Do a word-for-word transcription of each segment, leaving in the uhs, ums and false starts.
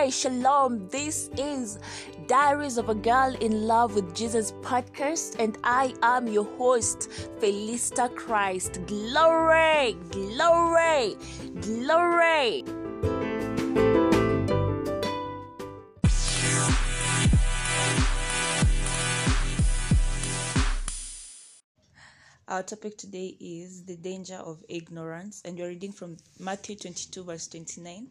Hey, shalom. This is Diaries of a Girl in Love with Jesus podcast, and I am your host, Felista Christ. Glory, glory, glory. Our topic today is the danger of ignorance, and we're reading from Matthew twenty-two, verse twenty-nine.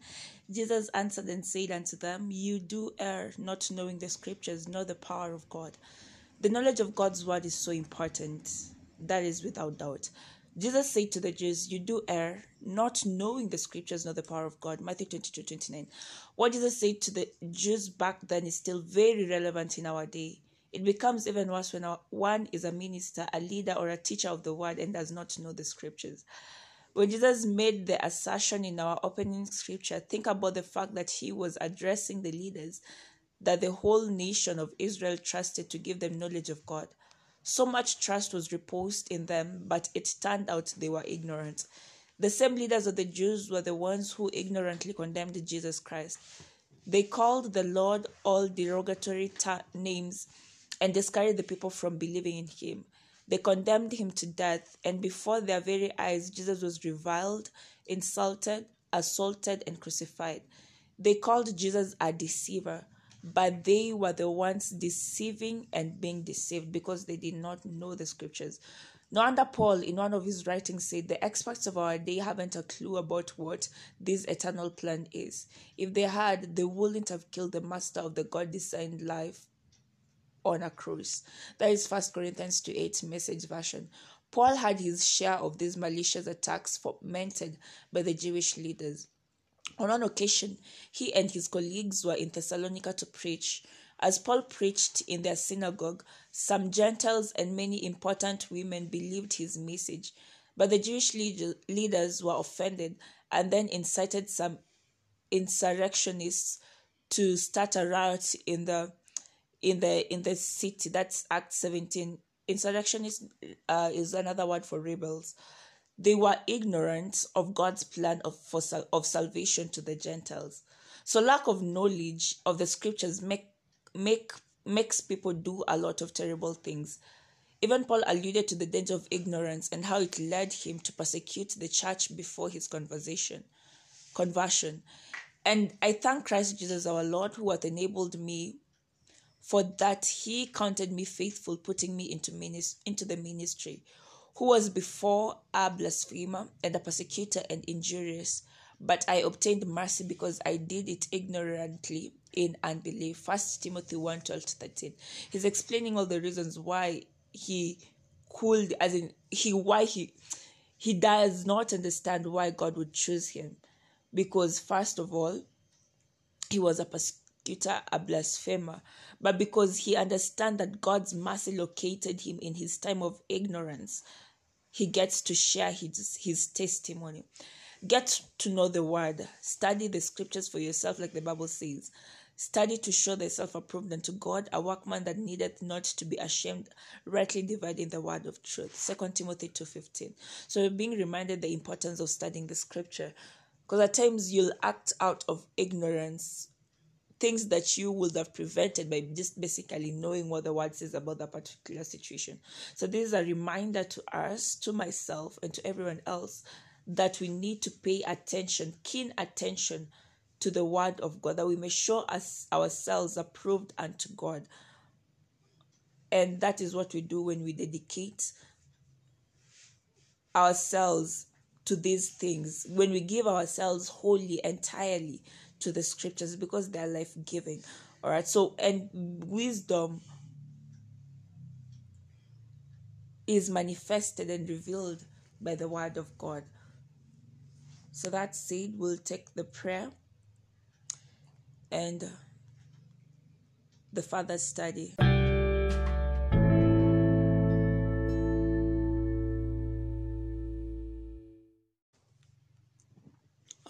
Jesus answered and said unto them, "You do err, not knowing the Scriptures, nor the power of God." The knowledge of God's word is so important. That is without doubt. Jesus said to the Jews, "You do err, not knowing the Scriptures, nor the power of God." Matthew twenty-two, twenty-nine. What Jesus said to the Jews back then is still very relevant in our day. It becomes even worse when one is a minister, a leader, or a teacher of the word and does not know the Scriptures. When Jesus made the assertion in our opening scripture, think about the fact that he was addressing the leaders that the whole nation of Israel trusted to give them knowledge of God. So much trust was reposed in them, but it turned out they were ignorant. The same leaders of the Jews were the ones who ignorantly condemned Jesus Christ. They called the Lord all derogatory ta- names and discouraged the people from believing in him. They condemned him to death, and before their very eyes, Jesus was reviled, insulted, assaulted, and crucified. They called Jesus a deceiver, but they were the ones deceiving and being deceived because they did not know the Scriptures. No wonder Paul, in one of his writings, said, "The experts of our day haven't a clue about what this eternal plan is. If they had, they wouldn't have killed the master of the God-designed life on a cross." That is First Corinthians two eight, Message version. Paul had his share of these malicious attacks fomented by the Jewish leaders. On one occasion, he and his colleagues were in Thessalonica to preach. As Paul preached in their synagogue, some Gentiles and many important women believed his message, but the Jewish le- leaders were offended and then incited some insurrectionists to start a riot in the in the in the city. That's Acts seventeen. Insurrectionists uh, is another word for rebels. They were ignorant of God's plan of for of salvation to the Gentiles. So lack of knowledge of the Scriptures make make makes people do a lot of terrible things. Even Paul alluded to the danger of ignorance and how it led him to persecute the church before his conversion. Conversion, and I thank Christ Jesus our Lord, who hath enabled me, for that he counted me faithful, putting me into minis- into the ministry, who was before a blasphemer and a persecutor and injurious, but I obtained mercy because I did it ignorantly in unbelief. First Timothy one twelve to thirteen. He's explaining all the reasons why he could, as in he why he he does not understand why God would choose him, because first of all, he was a persecutor, a blasphemer, but because he understands that God's mercy located him in his time of ignorance, he gets to share his, his testimony. Get to know the word. Study the Scriptures for yourself, like the Bible says. Study to show thyself approved unto God, a workman that needeth not to be ashamed, rightly dividing the word of truth. Second Timothy two fifteen. So we're being reminded the importance of studying the Scripture, because at times you'll act out of ignorance, things that you would have prevented by just basically knowing what the word says about that particular situation. So this is a reminder to us, to myself, and to everyone else, that we need to pay attention, keen attention to the word of God, that we may show us ourselves approved unto God. And that is what we do when we dedicate ourselves to these things, when we give ourselves wholly, entirely to the Scriptures, because they are life-giving. All right. So, and wisdom is manifested and revealed by the word of God. So that said, we'll take the prayer and the further study.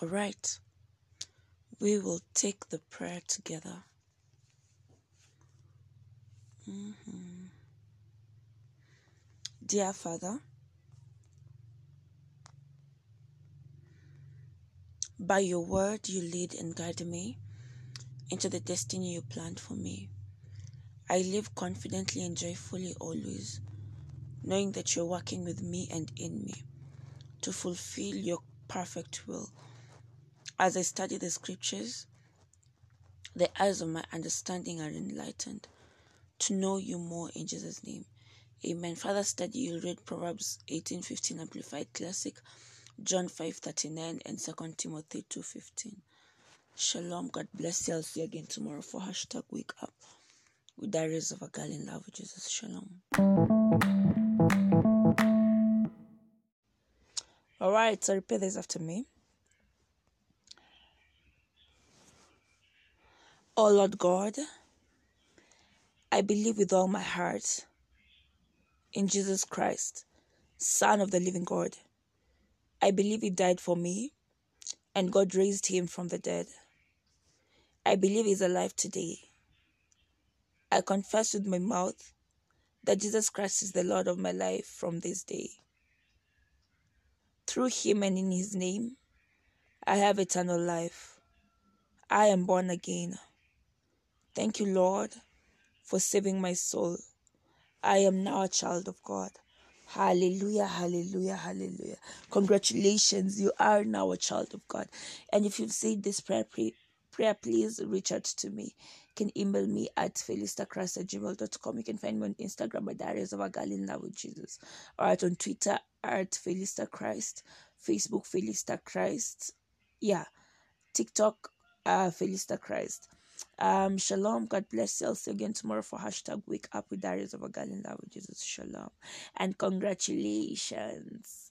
All right. We will take the prayer together. Mm-hmm. Dear Father, by your word you lead and guide me into the destiny you planned for me. I live confidently and joyfully always, knowing that you're working with me and in me to fulfill your perfect will. As I study the Scriptures, the eyes of my understanding are enlightened to know you more, in Jesus' name. Amen. Further study, you'll read Proverbs eighteen fifteen Amplified Classic, John five thirty-nine, and Second Timothy two fifteen. Shalom. God bless you. I'll see you again tomorrow for hashtag Wake Up with Diaries of a Girl in Love with Jesus. Shalom. All right, so repeat this after me. Oh Lord God, I believe with all my heart in Jesus Christ, Son of the living God. I believe he died for me and God raised him from the dead. I believe he's alive today. I confess with my mouth that Jesus Christ is the Lord of my life from this day. Through him and in his name, I have eternal life. I am born again. Thank you, Lord, for saving my soul. I am now a child of God. Hallelujah, hallelujah, hallelujah. Congratulations, you are now a child of God. And if you've said this prayer, pray, prayer please reach out to me. You can email me at felistacross at gmail dot com. You can find me on Instagram at Diaries of a Girl in Love with Jesus. All right, on Twitter at felistachrist, Facebook felistachrist, yeah, TikTok uh, felistachrist. Um, shalom. God bless you. I'll see you again tomorrow for hashtag Wake Up with Diaries of a Girl in Love with Jesus. Shalom and congratulations.